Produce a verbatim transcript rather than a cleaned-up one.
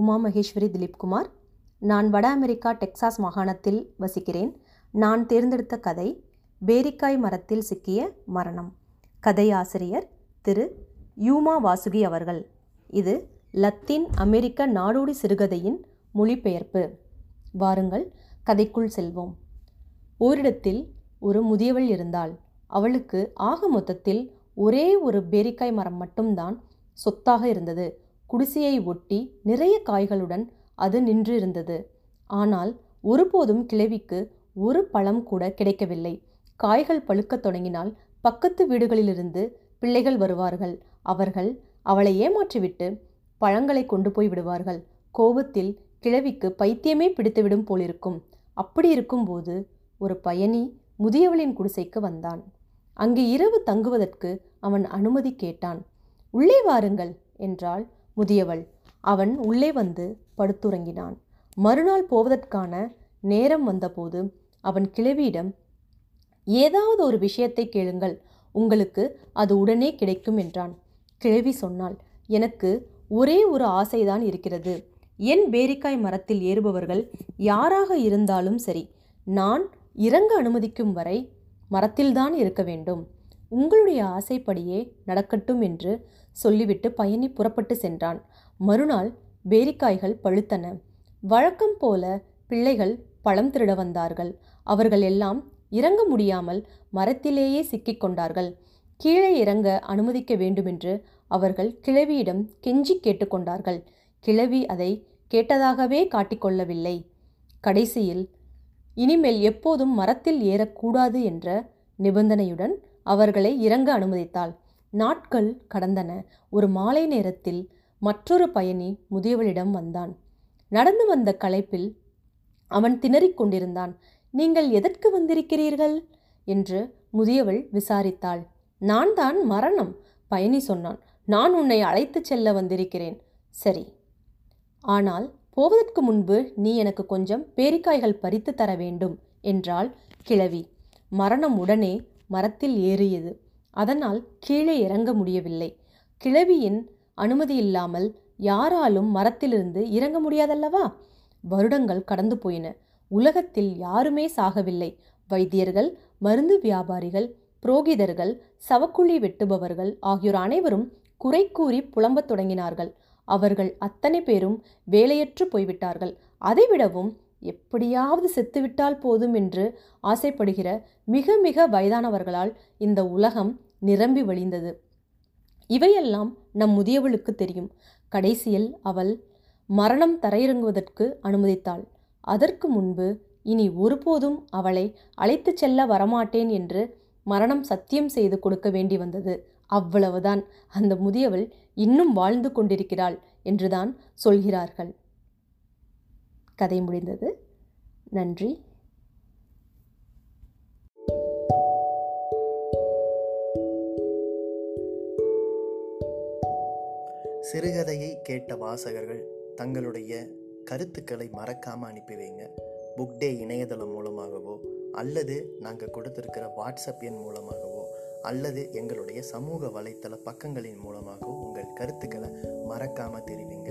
உமா மகேஸ்வரி திலீப் குமார். நான் வட America Texas மாகாணத்தில் வசிக்கிறேன். நான் தேர்ந்தெடுத்த கதை பேரிக்காய் மரத்தில் சிக்கிய மரணம். கதை ஆசிரியர் திரு யூமா வாசுகி அவர்கள். இது லத்தீன் அமெரிக்க நாடோடி சிறுகதையின் மொழிபெயர்ப்பு. வாருங்கள், கதைக்குள் செல்வோம். ஓரிடத்தில் ஒரு முதியவள் இருந்தாள். அவளுக்கு ஆக மொத்தத்தில் ஒரே ஒரு பேரிக்காய் மரம் மட்டும்தான் சொத்தாக இருந்தது. குடிசையை ஒட்டி நிறைய காய்களுடன் அது நின்று இருந்தது. ஆனால் ஒருபோதும் கிழவிக்கு ஒரு பழம் கூட கிடைக்கவில்லை. காய்கள் பழுக்க தொடங்கினால் பக்கத்து வீடுகளிலிருந்து பிள்ளைகள் வருவார்கள். அவர்கள் அவளை ஏமாற்றிவிட்டு பழங்களை கொண்டு போய் விடுவார்கள். கோபத்தில் கிழவிக்கு பைத்தியமே பிடித்துவிடும் போலிருக்கும். அப்படி இருக்கும்போது ஒரு பயணி முதியவளின் குடிசைக்கு வந்தான். அங்கே இரவு தங்குவதற்கு அவன் அனுமதி கேட்டான். உள்ளே வாருங்கள் என்றாள் முதியவள். அவன் உள்ளே வந்து படுத்துறங்கினான். மறுநாள் போவதற்கான நேரம் வந்தபோது அவன் கிழவியிடம், ஏதாவது ஒரு விஷயத்தை கேளுங்கள், உங்களுக்கு அது உடனே கிடைக்கும் என்றான். கிழவி சொன்னாள், எனக்கு ஒரே ஒரு ஆசைதான் இருக்கிறது. என் பேரிக்காய் மரத்தில் ஏறுபவர்கள் யாராக இருந்தாலும் சரி, நான் இறங்க அனுமதிக்கும் வரை மரத்தில்தான் இருக்க வேண்டும். உங்களுடைய ஆசைப்படியே நடக்கட்டும் என்று சொல்லிவிட்டு பயணி புறப்பட்டு சென்றான். மறுநாள் பேரிக்காய்கள் பழுத்தன. வழக்கம் போல பிள்ளைகள் பழம் திருட வந்தார்கள். அவர்கள் எல்லாம் இறங்க முடியாமல் மரத்திலேயே சிக்கிக்கொண்டார்கள். கீழே இறங்க அனுமதிக்க வேண்டுமென்று அவர்கள் கிழவியிடம் கெஞ்சி கேட்டுக்கொண்டார்கள். கிழவி அதை கேட்டதாகவே காட்டிக்கொள்ளவில்லை. கடைசியில் இனிமேல் எப்போதும் மரத்தில் ஏறக்கூடாது என்ற நிபந்தனையுடன் அவர்களை இறங்க அனுமதித்தாள். நாட்கள் கடந்தன. ஒரு மாலை நேரத்தில் மற்றொரு பயணி முதியவளிடம் வந்தான். நடந்து வந்த களைப்பில் அவன் திணறிக் கொண்டிருந்தான். நீங்கள் எதற்கு வந்திருக்கிறீர்கள் என்று முதியவள் விசாரித்தாள். நான் தான் மரணம், பயணி சொன்னான். நான் உன்னை அழைத்து செல்ல வந்திருக்கிறேன். சரி, ஆனால் போவதற்கு முன்பு நீ எனக்கு கொஞ்சம் பேரிக்காய்கள் பறித்து தர வேண்டும் என்றாள் கிழவி. மரணம் உடனே மரத்தில் ஏறியது. அதனால் கீழே இறங்க முடியவில்லை. கிழவியின் அனுமதி இல்லாமல் யாராலும் மரத்திலிருந்து இறங்க முடியாதல்லவா? வருடங்கள் கடந்து போயின. உலகத்தில் யாருமே சாகவில்லை. வைத்தியர்கள், மருந்து வியாபாரிகள், புரோகிதர்கள், சவக்குழி வெட்டுபவர்கள் ஆகியோர் அனைவரும் குறை கூறி புலம்பத் தொடங்கினார்கள். அவர்கள் அத்தனை பேரும் வேலையற்று போய்விட்டார்கள். அதைவிடவும் எப்படியாவது செத்துவிட்டால் போதும் என்று ஆசைப்படுகிற மிக மிக வயதானவர்களால் இந்த உலகம் நிரம்பி வழிந்தது. இவையெல்லாம் நம் முதியவளுக்கு தெரியும். கடைசியில் அவள் மரணம் தரையிறங்குவதற்கு அனுமதித்தாள். அதற்கு முன்பு இனி ஒருபோதும் அவளை அழைத்து செல்ல வரமாட்டேன் என்று மரணம் சத்தியம் செய்து கொடுக்க வேண்டி வந்தது. அவ்வளவுதான், அந்த முதியவள் இன்னும் வாழ்ந்து கொண்டிருக்கிறாள் என்றுதான் சொல்கிறார்கள். கதை முடிந்தது. நன்றி. சிறுகதையை கேட்ட வாசகர்கள் தங்களுடைய கருத்துக்களை மறக்காமல் அனுப்பி வைங்க. புக் டே இணையதளம் மூலமாகவோ அல்லது நாங்கள் கொடுத்திருக்கிற வாட்ஸ்அப் எண் மூலமாகவோ அல்லது எங்களுடைய சமூக வலைத்தள பக்கங்களின் மூலமாகவோ உங்கள் கருத்துக்களை மறக்காமல் தெரிவிங்க.